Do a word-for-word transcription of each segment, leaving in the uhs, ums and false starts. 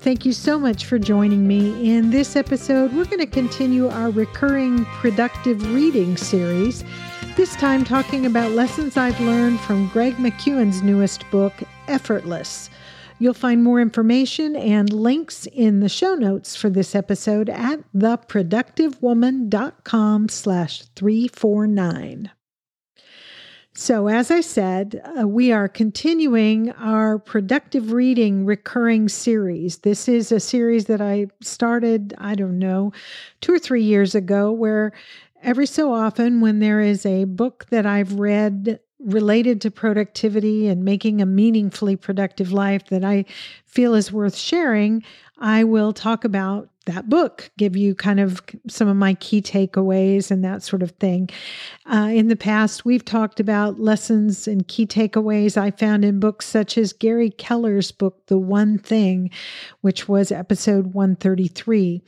Thank you so much for joining me. In this episode, we're going to continue our recurring productive reading series, this time talking about lessons I've learned from Greg McKeown's newest book, Effortless. You'll find more information and links in the show notes for this episode at theproductivewoman.com slash 349. So as I said, uh, we are continuing our Productive Reading recurring series. This is a series that I started, I don't know, two or three years ago, where every so often when there is a book that I've read related to productivity and making a meaningfully productive life that I feel is worth sharing, I will talk about that book, give you kind of some of my key takeaways and that sort of thing. Uh, in the past, we've talked about lessons and key takeaways I found in books such as Gary Keller's book, The One Thing, which was episode one thirty-three.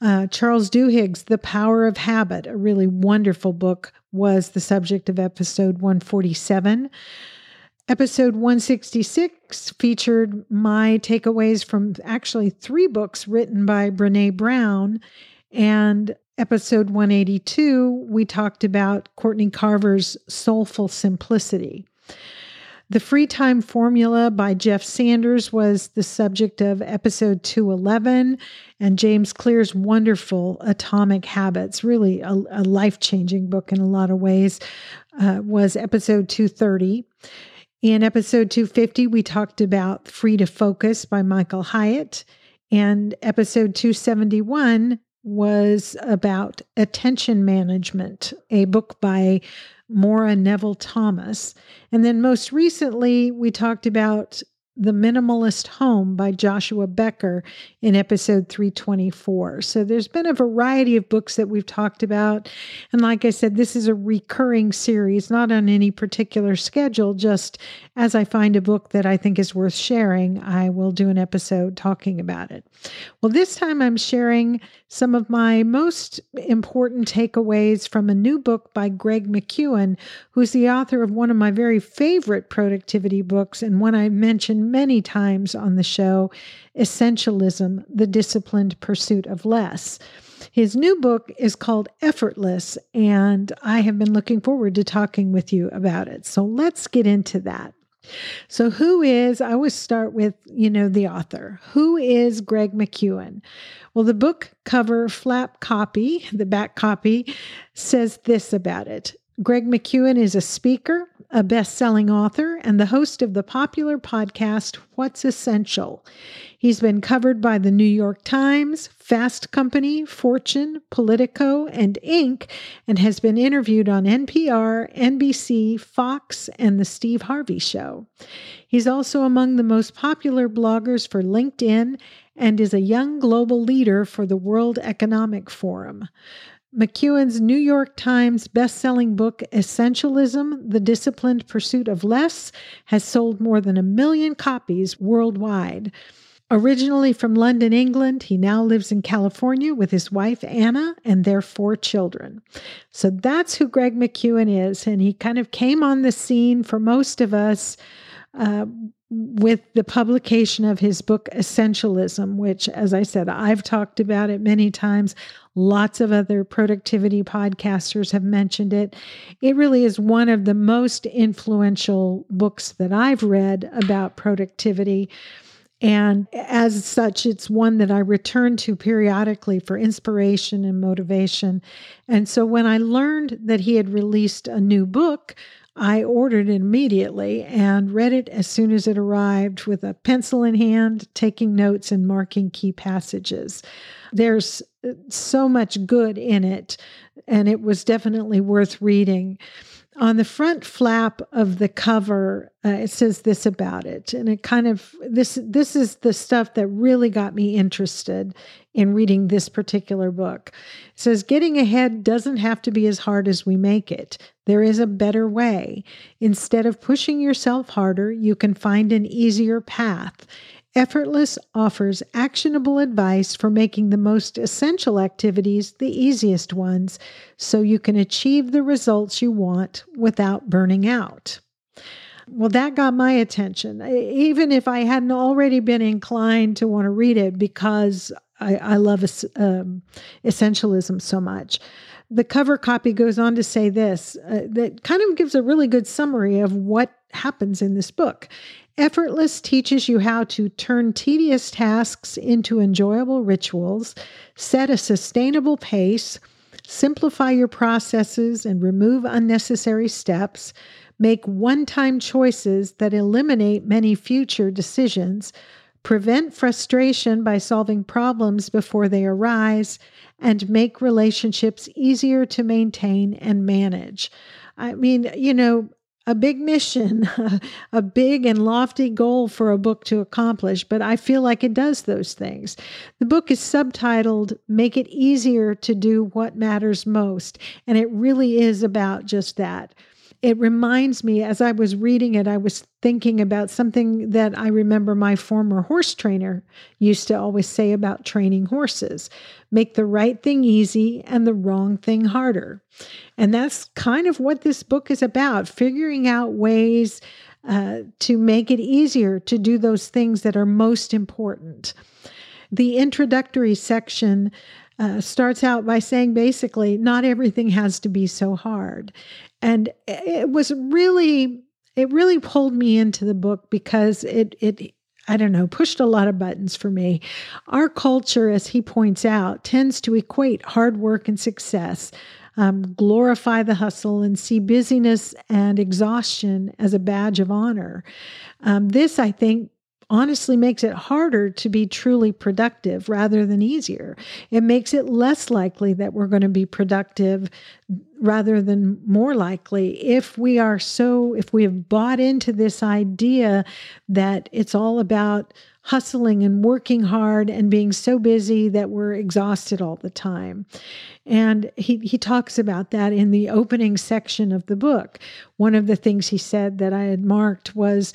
Uh, Charles Duhigg's The Power of Habit, a really wonderful book, was the subject of episode one forty-seven. Episode one sixty-six featured my takeaways from actually three books written by Brené Brown. And episode one eighty-two, we talked about Courtney Carver's Soulful Simplicity. The Free Time Formula by Jeff Sanders was the subject of episode two eleven, and James Clear's wonderful Atomic Habits, really a, a life-changing book in a lot of ways, uh, was episode two thirty. In episode two fifty, we talked about Free to Focus by Michael Hyatt, and episode two seventy-one was about Attention Management, a book by Maura Neville Thomas. And then most recently, we talked about The Minimalist Home by Joshua Becker in episode three twenty-four. So there's been a variety of books that we've talked about. And like I said, this is a recurring series, not on any particular schedule, just as I find a book that I think is worth sharing, I will do an episode talking about it. Well, this time I'm sharing some of my most important takeaways from a new book by Greg McKeown, who's the author of one of my very favorite productivity books and one I mentioned many times on the show, Essentialism, The Disciplined Pursuit of Less. His new book is called Effortless, and I have been looking forward to talking with you about it. So let's get into that. So who is, I always start with, you know, the author. Who is Greg McKeown? Well, the book cover flap copy, the back copy, says this about it. Greg McKeown is a speaker, a best-selling author, and the host of the popular podcast, What's Essential? He's been covered by the New York Times, Fast Company, Fortune, Politico, and Inc, and has been interviewed on N P R, N B C, Fox, and The Steve Harvey Show. He's also among the most popular bloggers for LinkedIn and is a young global leader for the World Economic Forum. McKeown's New York Times best-selling book, Essentialism, The Disciplined Pursuit of Less, has sold more than a million copies worldwide. Originally from London, England, he now lives in California with his wife, Anna, and their four children. So that's who Greg McKeown is, and he kind of came on the scene for most of us uh, with the publication of his book, Essentialism, which, as I said, I've talked about it many times. Lots of other productivity podcasters have mentioned it. It really is one of the most influential books that I've read about productivity. And as such, it's one that I return to periodically for inspiration and motivation. And so when I learned that he had released a new book, I ordered it immediately and read it as soon as it arrived with a pencil in hand, taking notes and marking key passages. There's so much good in it, and it was definitely worth reading. on the front flap of the cover, uh, it says this about it. And it kind of, this, this is the stuff that really got me interested in reading this particular book. It says, getting ahead doesn't have to be as hard as we make it. There is a better way. Instead of pushing yourself harder, you can find an easier path. Effortless offers actionable advice for making the most essential activities the easiest ones, so you can achieve the results you want without burning out. Well, that got my attention, even if I hadn't already been inclined to want to read it, because I, I love um, essentialism so much. The cover copy goes on to say this, uh, that kind of gives a really good summary of what happens in this book. Effortless teaches you how to turn tedious tasks into enjoyable rituals, set a sustainable pace, simplify your processes and remove unnecessary steps, make one-time choices that eliminate many future decisions, prevent frustration by solving problems before they arise, and make relationships easier to maintain and manage. I mean, you know, a big mission, a big and lofty goal for a book to accomplish, but I feel like it does those things. The book is subtitled, Make It Easier to Do What Matters Most, and it really is about just that. It reminds me, as I was reading it, I was thinking about something that I remember my former horse trainer used to always say about training horses. Make the right thing easy and the wrong thing harder. And that's kind of what this book is about, figuring out ways uh, to make it easier to do those things that are most important. The introductory section Uh, starts out by saying, basically, not everything has to be so hard. And it was really, it really pulled me into the book because it, it, I don't know, pushed a lot of buttons for me. Our culture, as he points out, tends to equate hard work and success, um, glorify the hustle, and see busyness and exhaustion as a badge of honor. Um, this, I think, honestly makes it harder to be truly productive rather than easier. It makes it less likely that we're going to be productive rather than more likely if we are so, if we have bought into this idea that it's all about hustling and working hard and being so busy that we're exhausted all the time. And he, he talks about that in the opening section of the book. One of the things he said that I had marked was,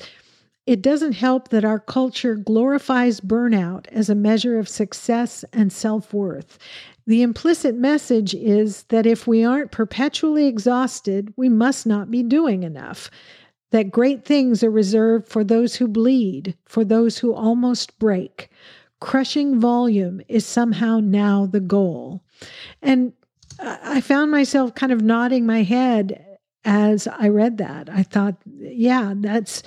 it doesn't help that our culture glorifies burnout as a measure of success and self-worth. The implicit message is that if we aren't perpetually exhausted, we must not be doing enough, that great things are reserved for those who bleed, for those who almost break. Crushing volume is somehow now the goal. And I found myself kind of nodding my head as I read that. I thought, yeah, that's...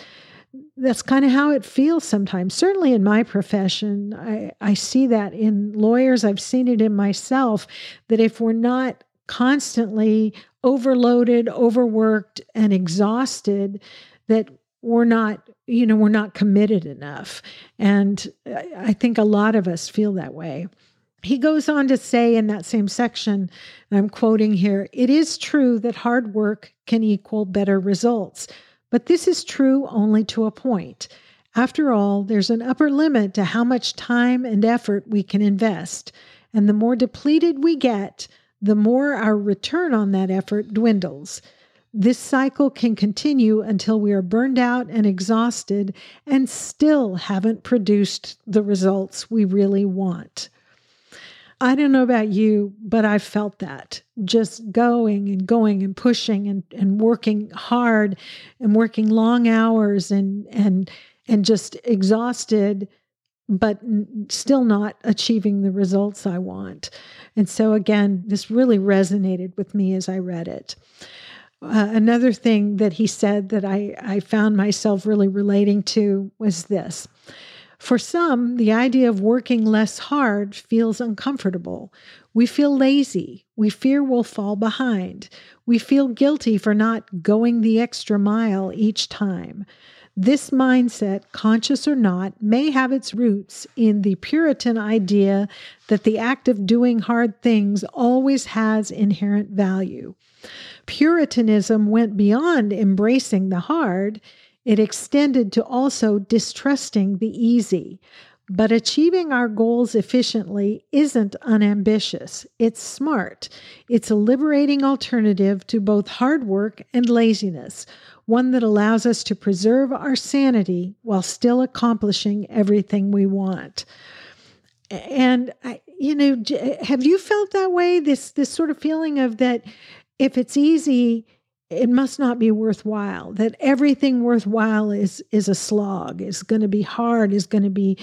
That's kind of how it feels sometimes. Certainly in my profession, I, I see that in lawyers. I've seen it in myself, that if we're not constantly overloaded, overworked, and exhausted, that we're not, you know, we're not committed enough. And I think a lot of us feel that way. He goes on to say in that same section, and I'm quoting here, it is true that hard work can equal better results. But this is true only to a point. After all, there's an upper limit to how much time and effort we can invest. And the more depleted we get, the more our return on that effort dwindles. This cycle can continue until we are burned out and exhausted and still haven't produced the results we really want. I don't know about you, but I felt that. Just going and going and pushing and, and working hard and working long hours and and and just exhausted, but still not achieving the results I want. And so again, this really resonated with me as I read it. Uh, another thing that he said that I, I found myself really relating to was this. For some, the idea of working less hard feels uncomfortable. We feel lazy. We fear we'll fall behind. We feel guilty for not going the extra mile each time. This mindset, conscious or not, may have its roots in the Puritan idea that the act of doing hard things always has inherent value. Puritanism went beyond embracing the hard. It extended to also distrusting the easy. But achieving our goals efficiently isn't unambitious. It's smart. It's a liberating alternative to both hard work and laziness, one that allows us to preserve our sanity while still accomplishing everything we want. And, you know, have you felt that way? This, this sort of feeling of that if it's easy, it must not be worthwhile, that everything worthwhile is is a slog, is going to be hard, is going to be,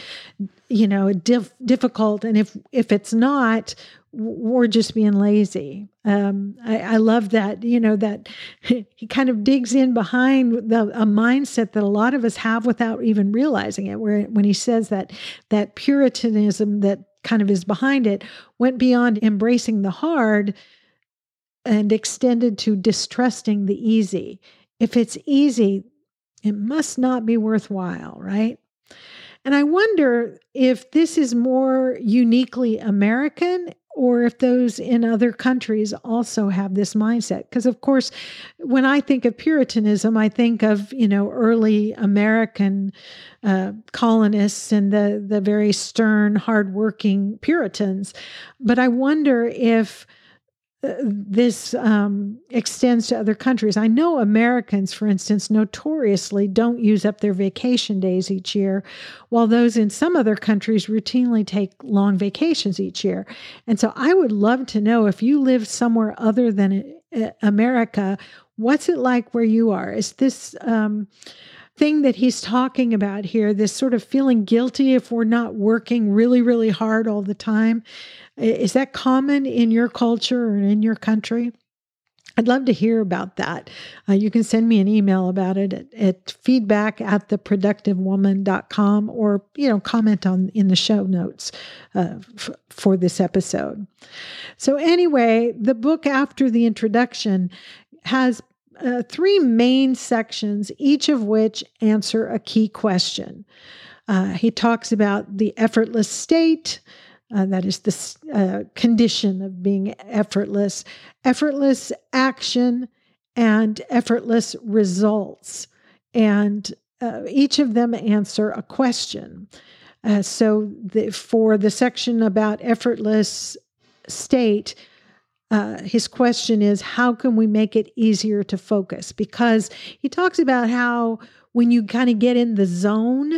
you know, diff, difficult. And if if it's not, we're just being lazy. Um, I, I love that, you know, that he kind of digs in behind the, a mindset that a lot of us have without even realizing it, where when he says that that Puritanism that kind of is behind it went beyond embracing the hard and extended to distrusting the easy. If it's easy, it must not be worthwhile, right? And I wonder if this is more uniquely American or if those in other countries also have this mindset. Because of course, when I think of Puritanism, I think of, you know, early American uh, colonists and the, the very stern, hardworking Puritans. But I wonder if this um, extends to other countries. I know Americans, for instance, notoriously don't use up their vacation days each year, while those in some other countries routinely take long vacations each year. And so I would love to know if you live somewhere other than America, what's it like where you are? Is this um, thing that he's talking about here, this sort of feeling guilty if we're not working really, really hard all the time, is that common in your culture or in your country? I'd love to hear about that. Uh, you can send me an email about it at, at feedback at the productive woman dot com or, you know, comment on in the show notes uh, f- for this episode. So anyway, the book after the introduction has uh, three main sections, each of which answer a key question. Uh, he talks about the effortless state, Uh, that is the uh, condition of being effortless, effortless action, and effortless results. And uh, each of them answer a question. Uh, so the, for the section about effortless state, Uh, his question is, how can we make it easier to focus? Because he talks about how when you kind of get in the zone,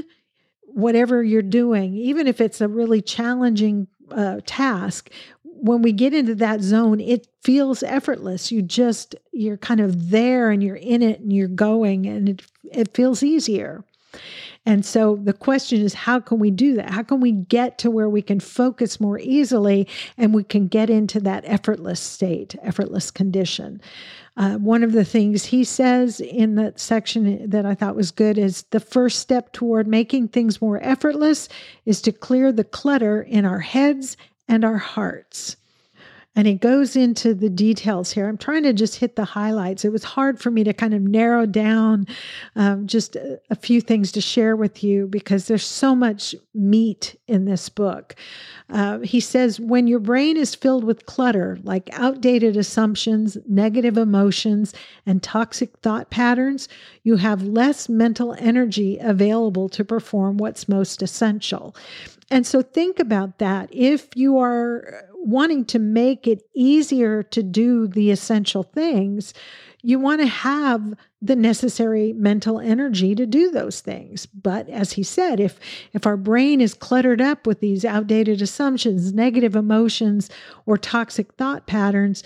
whatever you're doing, even if it's a really challenging uh, task, when we get into that zone, it feels effortless. You just, you're kind of there and you're in it and you're going and it, it feels easier. And so the question is, how can we do that? How can we get to where we can focus more easily and we can get into that effortless state, effortless condition? Uh, one of the things he says in that section that I thought was good is the first step toward making things more effortless is to clear the clutter in our heads and our hearts. And it goes into the details here. I'm trying to just hit the highlights. It was hard for me to kind of narrow down um, just a, a few things to share with you because there's so much meat in this book. Uh, he says, when your brain is filled with clutter, like outdated assumptions, negative emotions, and toxic thought patterns, you have less mental energy available to perform what's most essential. And so think about that. If you are wanting to make it easier to do the essential things, you want to have the necessary mental energy to do those things. But as he said, if if our brain is cluttered up with these outdated assumptions, negative emotions, or toxic thought patterns,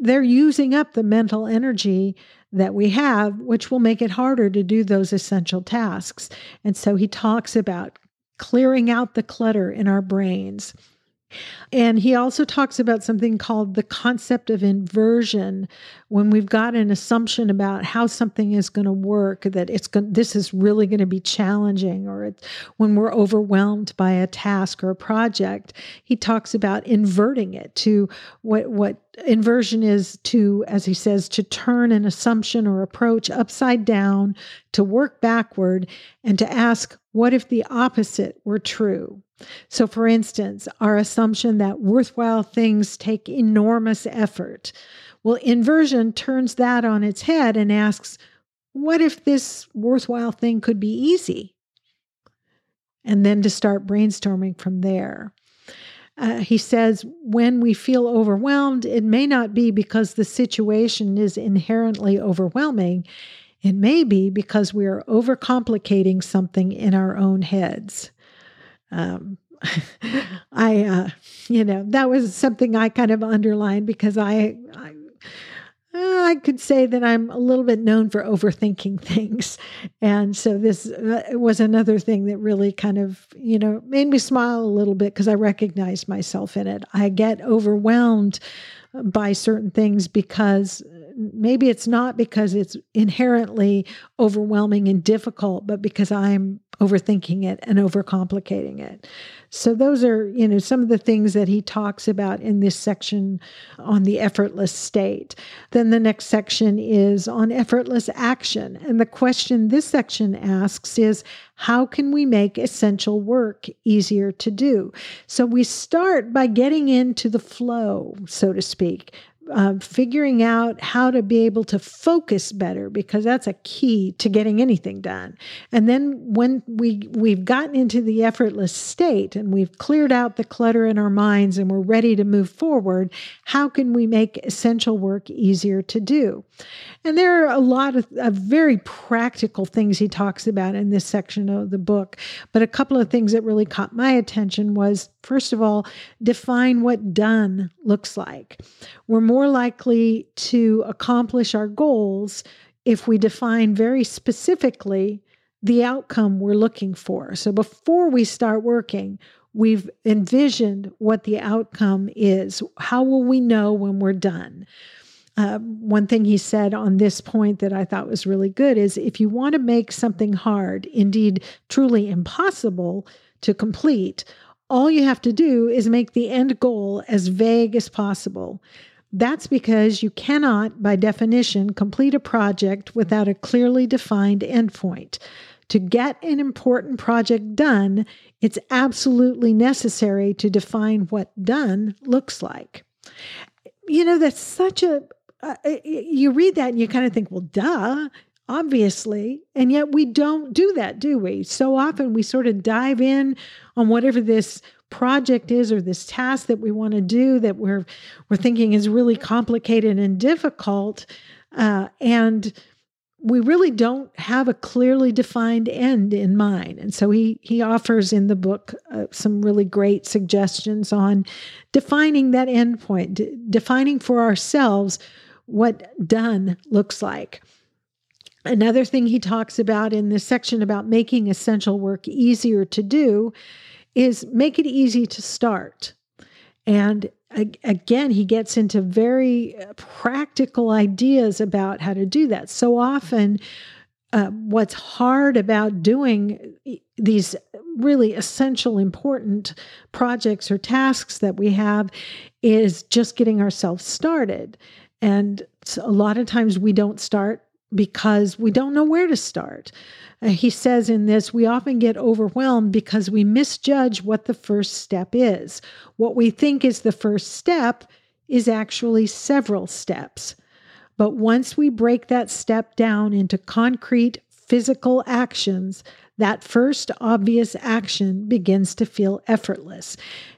they're using up the mental energy that we have, which will make it harder to do those essential tasks. And so he talks about clearing out the clutter in our brains. And he also talks about something called the concept of inversion. When we've got an assumption about how something is going to work, that it's going, this is really going to be challenging, or it's, when we're overwhelmed by a task or a project, he talks about inverting it to what what inversion is to, as he says, to turn an assumption or approach upside down, to work backward, and to ask, what if the opposite were true? So for instance, our assumption that worthwhile things take enormous effort. Well, inversion turns that on its head and asks, what if this worthwhile thing could be easy? And then to start brainstorming from there. Uh, he says, when we feel overwhelmed, it may not be because the situation is inherently overwhelming. It may be because we are overcomplicating something in our own heads. Um, I, uh, you know, that was something I kind of underlined because I, I, I could say that I'm a little bit known for overthinking things. And so this was another thing that really kind of, you know, made me smile a little bit because I recognized myself in it. I get overwhelmed by certain things because maybe it's not because it's inherently overwhelming and difficult, but because I'm overthinking it and overcomplicating it. So those are, you know, some of the things that he talks about in this section on the effortless state. Then the next section is on effortless action. And the question this section asks is, how can we make essential work easier to do? So we start by getting into the flow, so to speak, Uh, figuring out how to be able to focus better, because that's a key to getting anything done. And then when we, we've gotten into the effortless state and we've cleared out the clutter in our minds and we're ready to move forward, how can we make essential work easier to do? And there are a lot of, of very practical things he talks about in this section of the book, but a couple of things that really caught my attention was, first of all, define what done looks like. We're more more likely to accomplish our goals if we define very specifically the outcome we're looking for. So before we start working, we've envisioned what the outcome is. How will we know when we're done? Uh, one thing he said on this point that I thought was really good is, if you want to make something hard, indeed truly impossible to complete, all you have to do is make the end goal as vague as possible. That's because you cannot, by definition, complete a project without a clearly defined endpoint. To get an important project done, it's absolutely necessary to define what done looks like. You know, that's such a, uh, you read that and you kind of think, well, duh, obviously. And yet we don't do that, do we? So often we sort of dive in on whatever this project is or this task that we want to do that we're we're thinking is really complicated and difficult, uh, and we really don't have a clearly defined end in mind. And so he he offers in the book uh, some really great suggestions on defining that endpoint, d- defining for ourselves what done looks like. Another thing he talks about in this section about making essential work easier to do is make it easy to start. And again, he gets into very practical ideas about how to do that. So often, uh, what's hard about doing these really essential, important projects or tasks that we have is just getting ourselves started. And a lot of times we don't start because we don't know where to start. Uh, he says in this, we often get overwhelmed because we misjudge what the first step is. What we think is the first step is actually several steps. But once we break that step down into concrete physical actions, that first obvious action begins to feel effortless.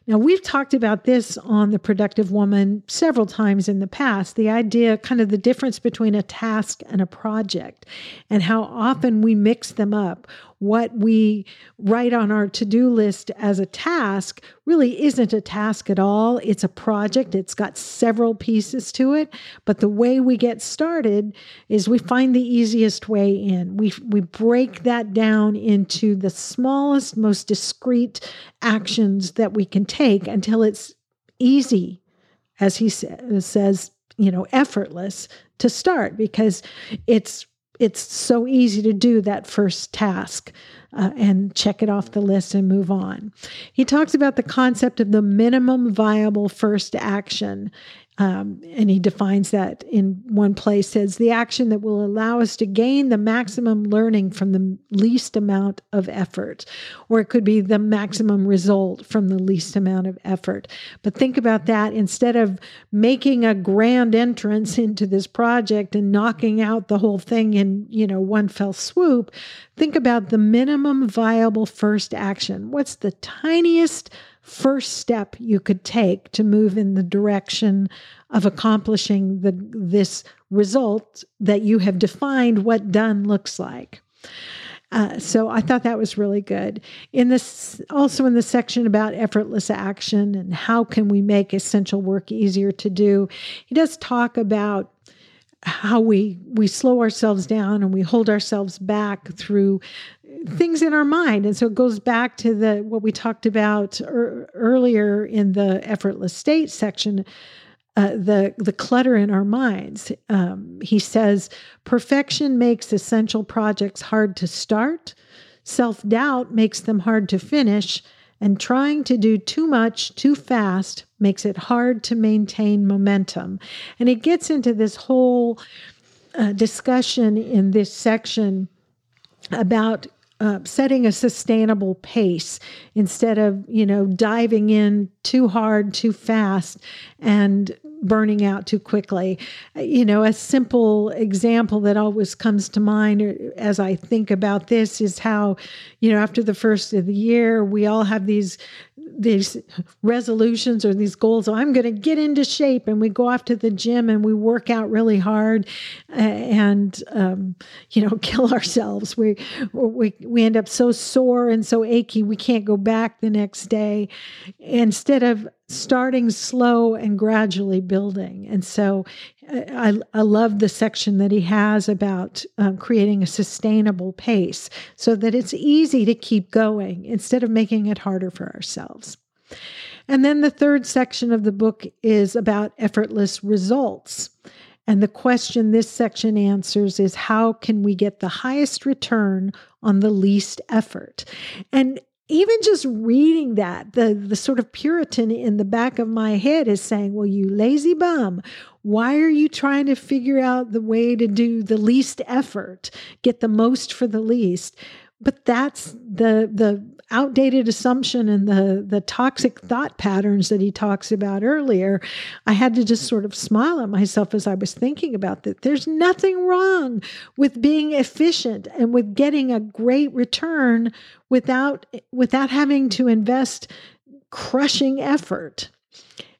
Now, we've talked about this on The Productive Woman several times in the past, the idea, kind of the difference between a task and a project, and how often we mix them up. What we write on our to-do list as a task really isn't a task at all. It's a project. It's got several pieces to it. But the way we get started is we find the easiest way in. We, we break that down into the smallest, most discrete actions that we can take until it's easy, as he sa- says, you know, effortless to start, because it's It's so easy to do that first task uh, and check it off the list and move on. He talks about the concept of the minimum viable first action Um, and he defines that in one place, says the action that will allow us to gain the maximum learning from the least amount of effort, or it could be the maximum result from the least amount of effort. But think about that. Instead of making a grand entrance into this project and knocking out the whole thing in, you know, one fell swoop, think about the minimum viable first action. What's the tiniest first step you could take to move in the direction of accomplishing the, this result that you have defined what done looks like? Uh, so I thought that was really good. In this, also in the section about effortless action and how can we make essential work easier to do, he does talk about how we we slow ourselves down and we hold ourselves back through things in our mind. And so it goes back to the what we talked about er, earlier in the effortless state section, uh, the, the clutter in our minds. Um, he says, perfection makes essential projects hard to start. Self-doubt makes them hard to finish. And trying to do too much too fast makes it hard to maintain momentum. And it gets into this whole uh, discussion in this section about Uh, setting a sustainable pace instead of, you know, diving in too hard, too fast, and burning out too quickly. You know, a simple example that always comes to mind as I think about this is how, you know, after the first of the year, we all have these these resolutions or these goals. Oh, I'm going to get into shape, and we go off to the gym and we work out really hard, and um, you know, kill ourselves. We we we end up so sore and so achy we can't go back the next day. Instead of starting slow and gradually building. And so I, I love the section that he has about um, creating a sustainable pace so that it's easy to keep going instead of making it harder for ourselves. And then the third section of the book is about effortless results. And the question this section answers is, how can we get the highest return on the least effort? And even just reading that, the, the sort of Puritan in the back of my head is saying, well, you lazy bum, why are you trying to figure out the way to do the least effort, get the most for the least? But that's the the outdated assumption and the, the toxic thought patterns that he talks about earlier. I had to just sort of smile at myself as I was thinking about that. There's nothing wrong with being efficient and with getting a great return without, without having to invest crushing effort.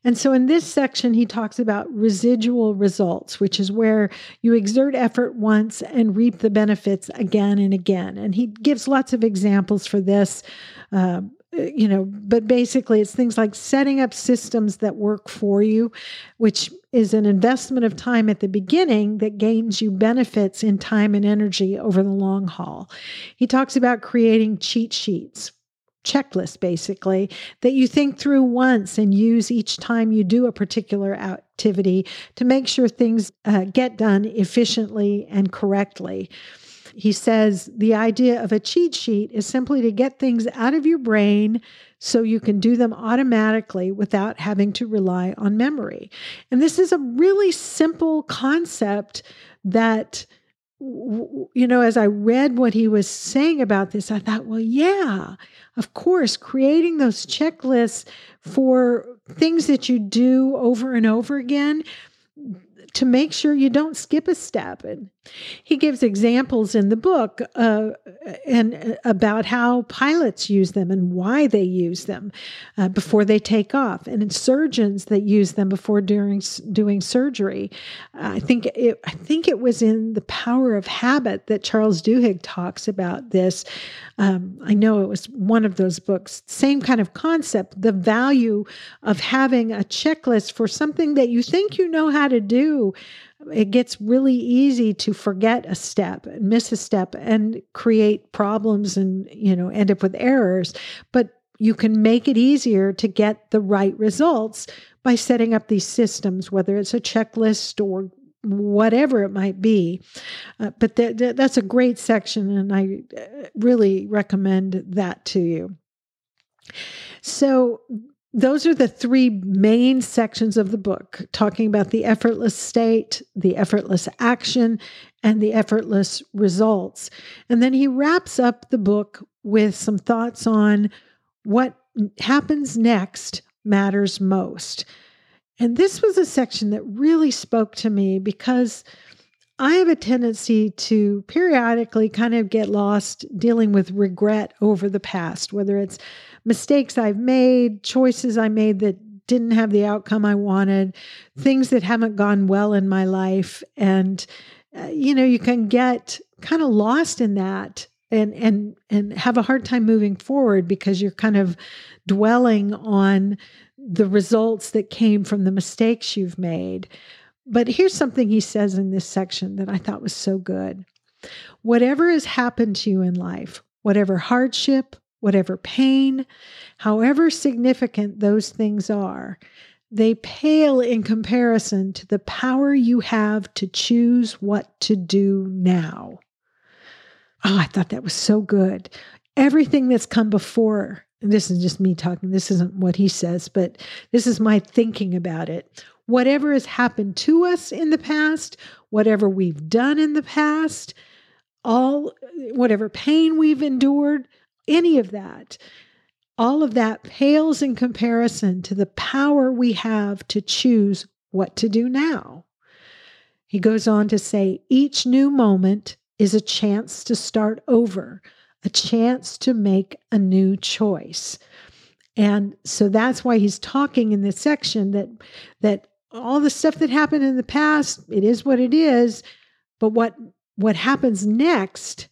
And so in this section, he talks about residual results, which is where you exert effort once and reap the benefits again and again. And he gives lots of examples for this, uh, you know, but basically it's things like setting up systems that work for you, which is an investment of time at the beginning that gains you benefits in time and energy over the long haul. He talks about creating cheat sheets, checklist, basically, that you think through once and use each time you do a particular activity to make sure things uh, get done efficiently and correctly. He says the idea of a cheat sheet is simply to get things out of your brain so you can do them automatically without having to rely on memory. And this is a really simple concept that, you know, as I read what he was saying about this, I thought, well, yeah, of course, creating those checklists for things that you do over and over again to make sure you don't skip a step. And he gives examples in the book uh, and about how pilots use them and why they use them uh, before they take off, and surgeons that use them before during doing surgery. Uh, I think it, I think it was in The Power of Habit that Charles Duhigg talks about this. Um, I know it was one of those books. Same kind of concept: the value of having a checklist for something that you think you know how to do. It gets really easy to forget a step and miss a step and create problems and, you know, end up with errors. But you can make it easier to get the right results by setting up these systems, whether it's a checklist or whatever it might be. Uh, but th- th- that's a great section, and I really recommend that to you. So Those are the three main sections of the book, talking about the effortless state, the effortless action, and the effortless results. And then he wraps up the book with some thoughts on what happens next matters most. And this was a section that really spoke to me because I have a tendency to periodically kind of get lost dealing with regret over the past, whether it's mistakes I've made, choices I made that didn't have the outcome I wanted, things that haven't gone well in my life. And, uh, you know, you can get kind of lost in that and, and, and have a hard time moving forward because you're kind of dwelling on the results that came from the mistakes you've made. But here's something he says in this section that I thought was so good. Whatever has happened to you in life, whatever hardship, whatever pain, however significant those things are, they pale in comparison to the power you have to choose what to do now. Oh, I thought that was so good. Everything that's come before, and this is just me talking, this isn't what he says, but this is my thinking about it. Whatever has happened to us in the past, whatever we've done in the past, all whatever pain we've endured, any of that, all of that pales in comparison to the power we have to choose what to do now. He goes on to say, each new moment is a chance to start over, a chance to make a new choice. And so that's why he's talking in this section that that all the stuff that happened in the past, it is what it is, but what, what happens next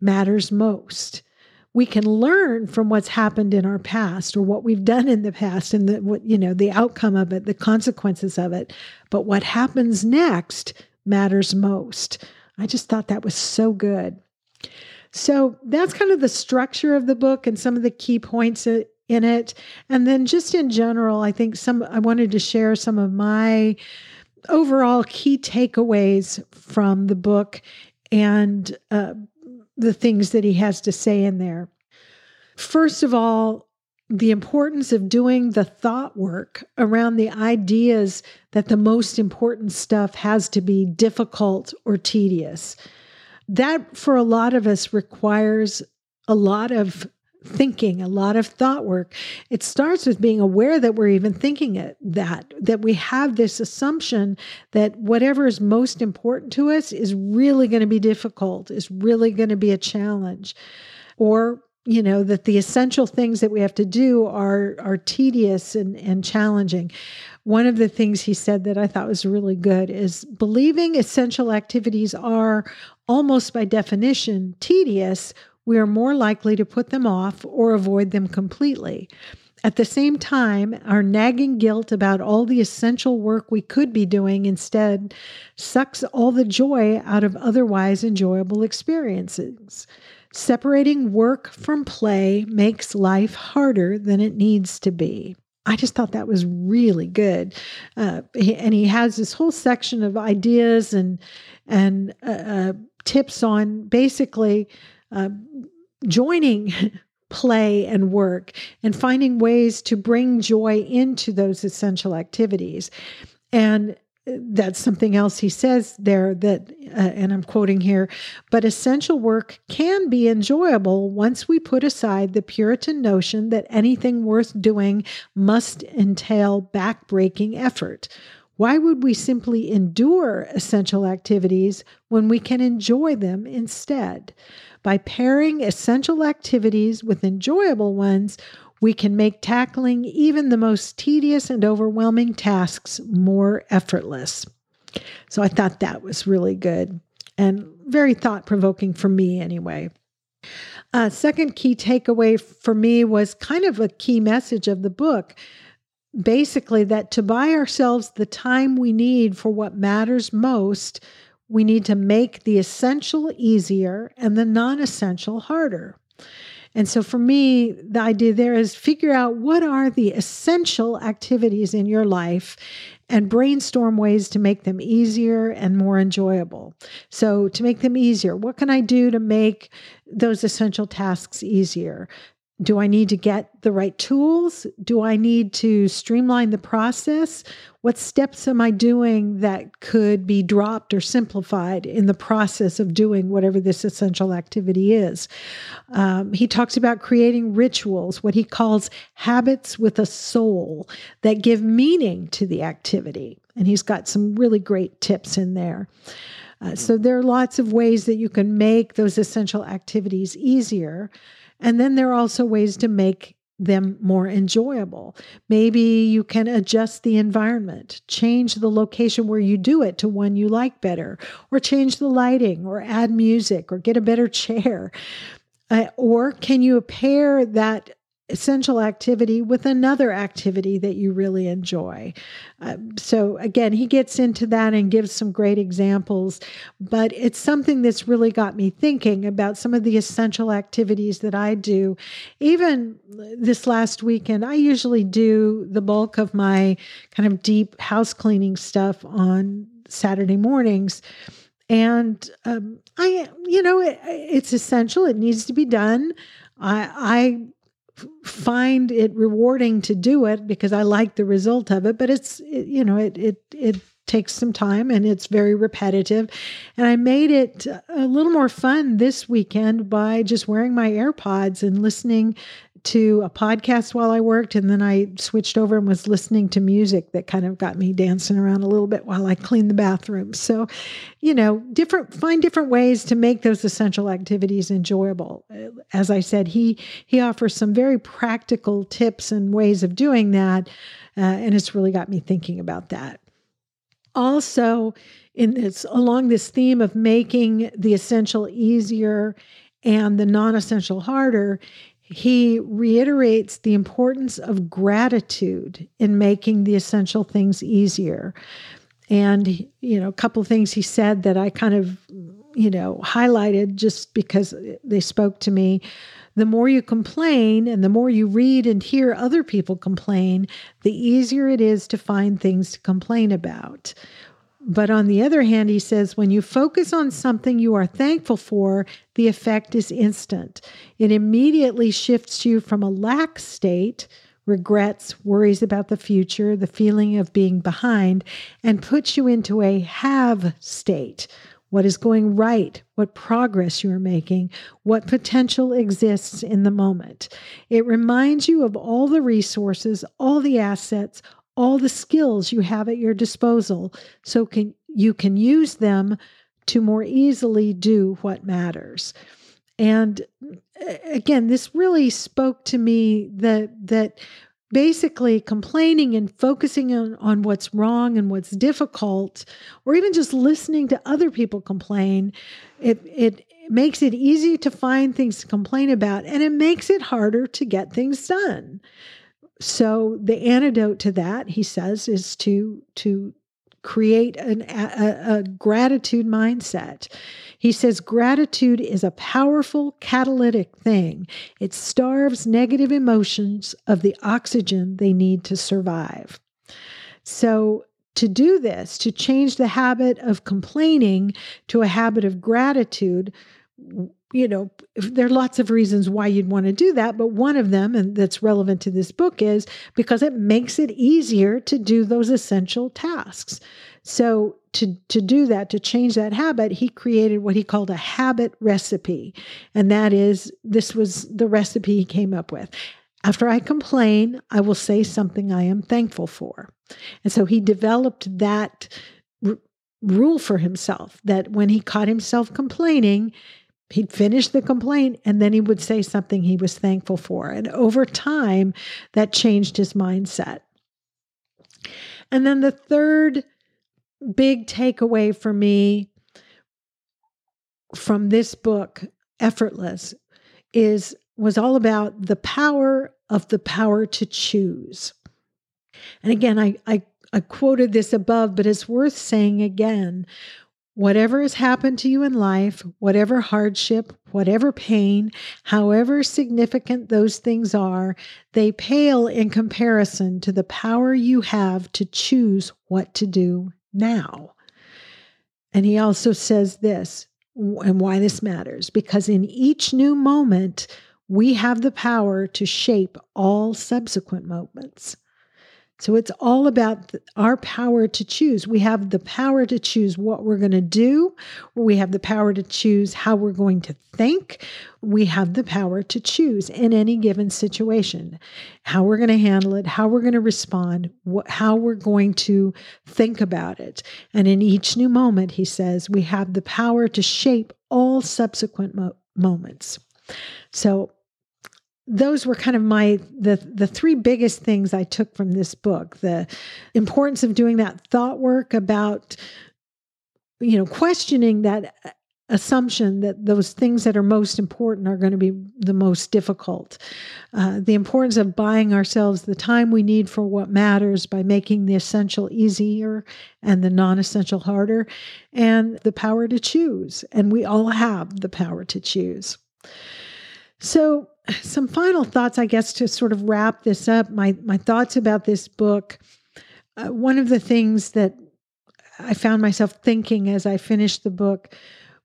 matters most. We can learn from what's happened in our past or what we've done in the past and the, what, you know, the outcome of it, the consequences of it, but what happens next matters most. I just thought that was so good. So that's kind of the structure of the book and some of the key points in it. And then just in general, I think some, I wanted to share some of my overall key takeaways from the book and uh, the things that he has to say in there. First of all, the importance of doing the thought work around the ideas that the most important stuff has to be difficult or tedious. That, for a lot of us, requires a lot of thinking, a lot of thought work. It starts with being aware that we're even thinking it, that, that we have this assumption that whatever is most important to us is really going to be difficult, is really going to be a challenge. Or, you know, that the essential things that we have to do are, are tedious and, and challenging. One of the things he said that I thought was really good is believing essential activities are almost by definition tedious, we are more likely to put them off or avoid them completely. At the same time, our nagging guilt about all the essential work we could be doing instead sucks all the joy out of otherwise enjoyable experiences. Separating work from play makes life harder than it needs to be. I just thought that was really good. Uh, and he has this whole section of ideas and and uh, uh, tips on basically uh, joining play and work and finding ways to bring joy into those essential activities. And that's something else he says there that, uh, and I'm quoting here, but essential work can be enjoyable once we put aside the Puritan notion that anything worth doing must entail backbreaking effort. Why would we simply endure essential activities when we can enjoy them instead? By pairing essential activities with enjoyable ones, we can make tackling even the most tedious and overwhelming tasks more effortless. So I thought that was really good and very thought-provoking for me anyway. Uh, second key takeaway for me was kind of a key message of the book, basically that to buy ourselves the time we need for what matters most, we need to make the essential easier and the non-essential harder. And so for me, the idea there is figure out what are the essential activities in your life and brainstorm ways to make them easier and more enjoyable. So to make them easier, what can I do to make those essential tasks easier? Do I need to get the right tools? Do I need to streamline the process? What steps am I doing that could be dropped or simplified in the process of doing whatever this essential activity is? Um, he talks about creating rituals, what he calls habits with a soul that give meaning to the activity. And he's got some really great tips in there. Uh, so there are lots of ways that you can make those essential activities easier. And then there are also ways to make them more enjoyable. Maybe you can adjust the environment, change the location where you do it to one you like better, or change the lighting, or add music, or get a better chair. Uh, or can you pair that essential activity with another activity that you really enjoy? Uh, so again, he gets into that and gives some great examples, but it's something that's really got me thinking about some of the essential activities that I do. Even this last weekend, I usually do the bulk of my kind of deep house cleaning stuff on Saturday mornings. And um, I, you know, it, it's essential. It needs to be done. I, I, find it rewarding to do it because I like the result of it, but it's, it, you know, it, it, it takes some time and it's very repetitive. And I made it a little more fun this weekend by just wearing my AirPods and listening to a podcast while I worked. And then I switched over and was listening to music that kind of got me dancing around a little bit while I cleaned the bathroom. So, you know, different, find different ways to make those essential activities enjoyable. As I said, he, he offers some very practical tips and ways of doing that. Uh, and it's really got me thinking about that. Also, in this, along this theme of making the essential easier and the non-essential harder, he reiterates the importance of gratitude in making the essential things easier. And, you know, a couple of things he said that I kind of, you know, highlighted just because they spoke to me. The more you complain and the more you read and hear other people complain, the easier it is to find things to complain about. But on the other hand, he says, when you focus on something you are thankful for, the effect is instant. It immediately shifts you from a lack state, regrets, worries about the future, the feeling of being behind, and puts you into a have state. What is going right, what progress you are making, what potential exists in the moment. It reminds you of all the resources, all the assets, all the skills you have at your disposal, so can, you can use them to more easily do what matters. And again, this really spoke to me that that basically complaining and focusing on, on what's wrong and what's difficult, or even just listening to other people complain, it it makes it easy to find things to complain about, and it makes it harder to get things done. So the antidote to that, he says, is to to create an, a, a gratitude mindset. He says, gratitude is a powerful catalytic thing. It starves negative emotions of the oxygen they need to survive. So to do this, to change the habit of complaining to a habit of gratitude, you know, there are lots of reasons why you'd want to do that, but one of them, and that's relevant to this book, is because it makes it easier to do those essential tasks. So to, to do that, to change that habit, he created what he called a habit recipe. And that is, this was the recipe he came up with. After I complain, I will say something I am thankful for. And so he developed that r- rule for himself, that when he caught himself complaining, he'd finish the complaint, and then he would say something he was thankful for. And over time, that changed his mindset. And then the third big takeaway for me from this book, Effortless, is was all about the power of the power to choose. And again, I, I, I quoted this above, but it's worth saying again. Whatever has happened to you in life, whatever hardship, whatever pain, however significant those things are, they pale in comparison to the power you have to choose what to do now. And he also says this, and why this matters, because in each new moment, we have the power to shape all subsequent moments. So it's all about our power to choose. We have the power to choose what we're going to do. We have the power to choose how we're going to think. We have the power to choose in any given situation, how we're going to handle it, how we're going to respond, what, how we're going to think about it. And in each new moment, he says, we have the power to shape all subsequent mo- moments. So those were kind of my, the, the three biggest things I took from this book, the importance of doing that thought work about, you know, questioning that assumption that those things that are most important are going to be the most difficult. Uh, the importance of buying ourselves the time we need for what matters by making the essential easier and the non-essential harder, and the power to choose. And we all have the power to choose. So some final thoughts, I guess, to sort of wrap this up, my my thoughts about this book. Uh, one of the things that I found myself thinking as I finished the book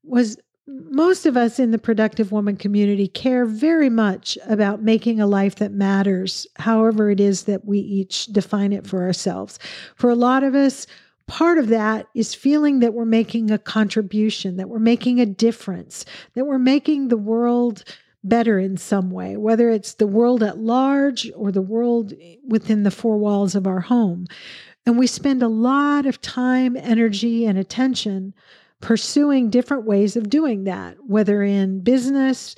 was most of us in the Productive Woman community care very much about making a life that matters, however it is that we each define it for ourselves. For a lot of us, part of that is feeling that we're making a contribution, that we're making a difference, that we're making the world better in some way, whether it's the world at large or the world within the four walls of our home. And we spend a lot of time, energy, and attention pursuing different ways of doing that, whether in business,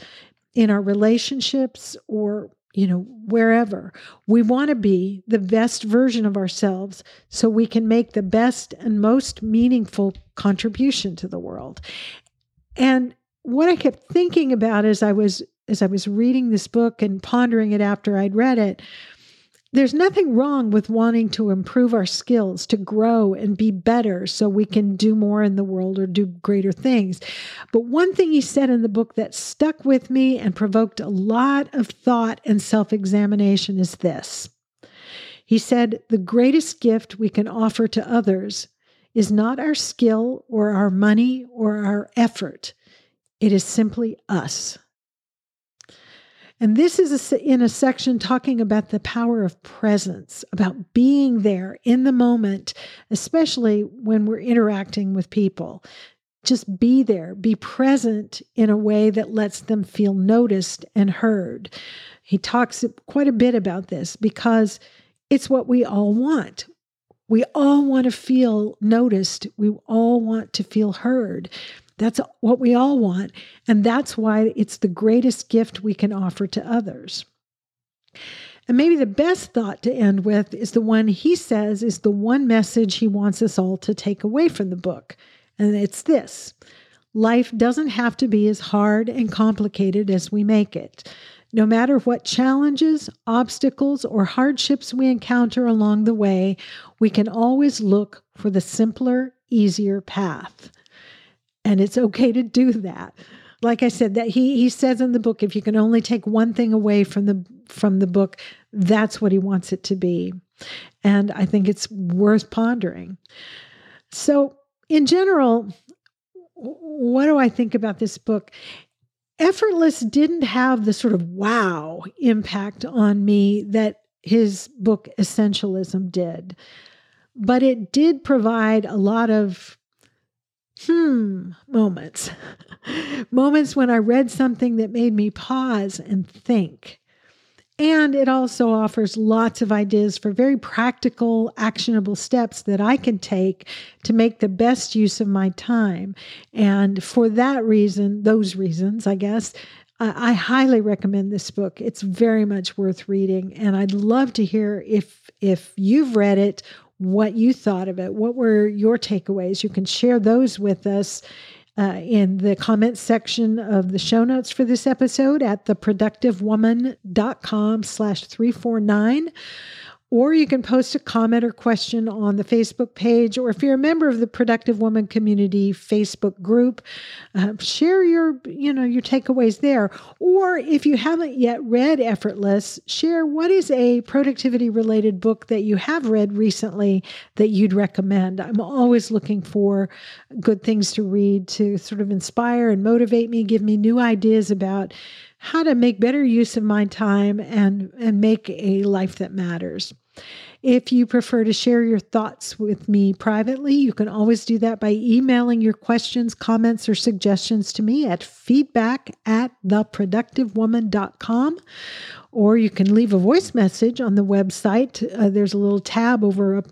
in our relationships, or you know, wherever. We want to be the best version of ourselves so we can make the best and most meaningful contribution to the world. And what I kept thinking about as I was as I was reading this book and pondering it after I'd read it, there's nothing wrong with wanting to improve our skills, to grow and be better so we can do more in the world or do greater things. But one thing he said in the book that stuck with me and provoked a lot of thought and self-examination is this. He said, the greatest gift we can offer to others is not our skill or our money or our effort. It is simply us. And this is a, in a section talking about the power of presence, about being there in the moment, especially when we're interacting with people. Just be there, be present in a way that lets them feel noticed and heard. He talks quite a bit about this because it's what we all want. We all want to feel noticed. We all want to feel heard. That's what we all want. And that's why it's the greatest gift we can offer to others. And maybe the best thought to end with is the one he says is the one message he wants us all to take away from the book. And it's this. Life doesn't have to be as hard and complicated as we make it. No matter what challenges, obstacles, or hardships we encounter along the way, we can always look for the simpler, easier path. And it's okay to do that. Like I said, that he he says in the book, if you can only take one thing away from the from the book, that's what he wants it to be. And I think it's worth pondering. So in general, what do I think about this book? Effortless didn't have the sort of wow impact on me that his book Essentialism did. But it did provide a lot of Hmm, moments. Moments when I read something that made me pause and think. And it also offers lots of ideas for very practical, actionable steps that I can take to make the best use of my time. And for that reason, those reasons, I guess, I highly recommend this book. It's very much worth reading. And I'd love to hear if if you've read it, what you thought of it. What were your takeaways? You can share those with us uh, in the comments section of the show notes for this episode at the productive woman dot com slash three forty-nine. Or you can post a comment or question on the Facebook page, or if you're a member of the Productive Woman Community Facebook group, uh, share your, you know, your takeaways there. Or if you haven't yet read Effortless, share what is a productivity-related book that you have read recently that you'd recommend. I'm always looking for good things to read to sort of inspire and motivate me, give me new ideas about how to make better use of my time and, and make a life that matters. If you prefer to share your thoughts with me privately, you can always do that by emailing your questions, comments, or suggestions to me at feedback at the productive woman dot com, or you can leave a voice message on the website. Uh, there's a little tab over a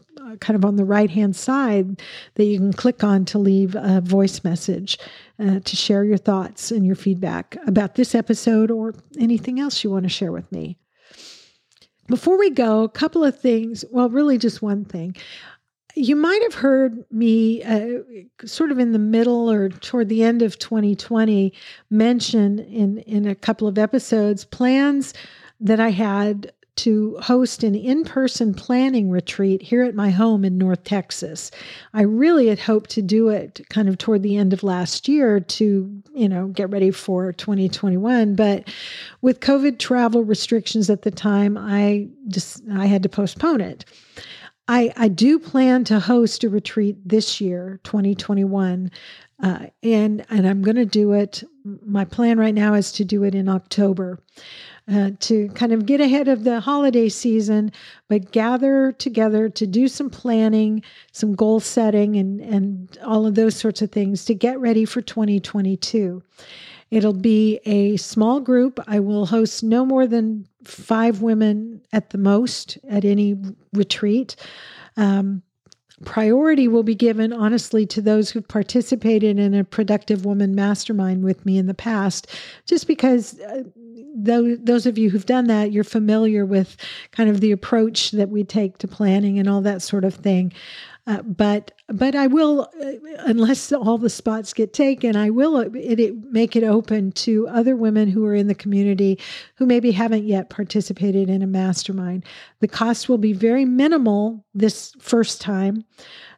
kind of on the right-hand side that you can click on to leave a voice message uh, to share your thoughts and your feedback about this episode or anything else you want to share with me. Before we go, a couple of things. Well, really just one thing. You might have heard me uh, sort of in the middle or toward the end of twenty twenty mention in, in a couple of episodes plans that I had to host an in-person planning retreat here at my home in North Texas. I really had hoped to do it kind of toward the end of last year to, you know, get ready for twenty twenty-one. But with COVID travel restrictions at the time, I just, I had to postpone it. I, I do plan to host a retreat this year, twenty twenty-one, uh, and, and I'm going to do it. My plan right now is to do it in October. Uh, to kind of get ahead of the holiday season, but gather together to do some planning, some goal setting, and, and all of those sorts of things to get ready for twenty twenty-two. It'll be a small group. I will host no more than five women at the most at any retreat. Um, priority will be given, honestly, to those who've participated in a Productive Woman Mastermind with me in the past, just because... Uh, Those, those of you who've done that, you're familiar with kind of the approach that we take to planning and all that sort of thing. Uh, but but I will, unless all the spots get taken, I will it, it make it open to other women who are in the community who maybe haven't yet participated in a mastermind. The cost will be very minimal this first time.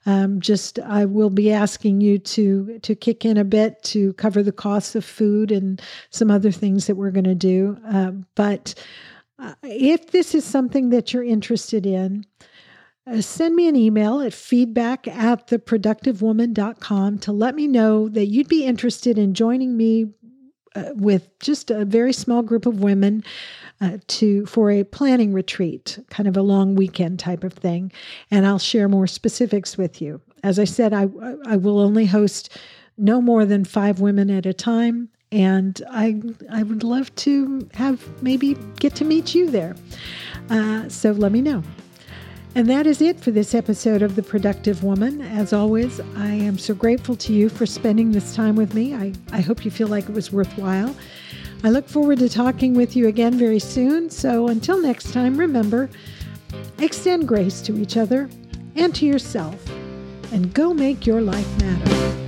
Um, just I will be asking you to to kick in a bit to cover the costs of food and some other things that we're going to do. Uh, but uh, if this is something that you're interested in, Uh, send me an email at feedback at the productive woman dot com to let me know that you'd be interested in joining me uh, with just a very small group of women uh, to for a planning retreat, kind of a long weekend type of thing. And I'll share more specifics with you. As I said, I, I will only host no more than five women at a time. And I, I would love to have maybe get to meet you there. Uh, so let me know. And that is it for this episode of The Productive Woman. As always, I am so grateful to you for spending this time with me. I, I hope you feel like it was worthwhile. I look forward to talking with you again very soon. So until next time, remember, extend grace to each other and to yourself, and go make your life matter.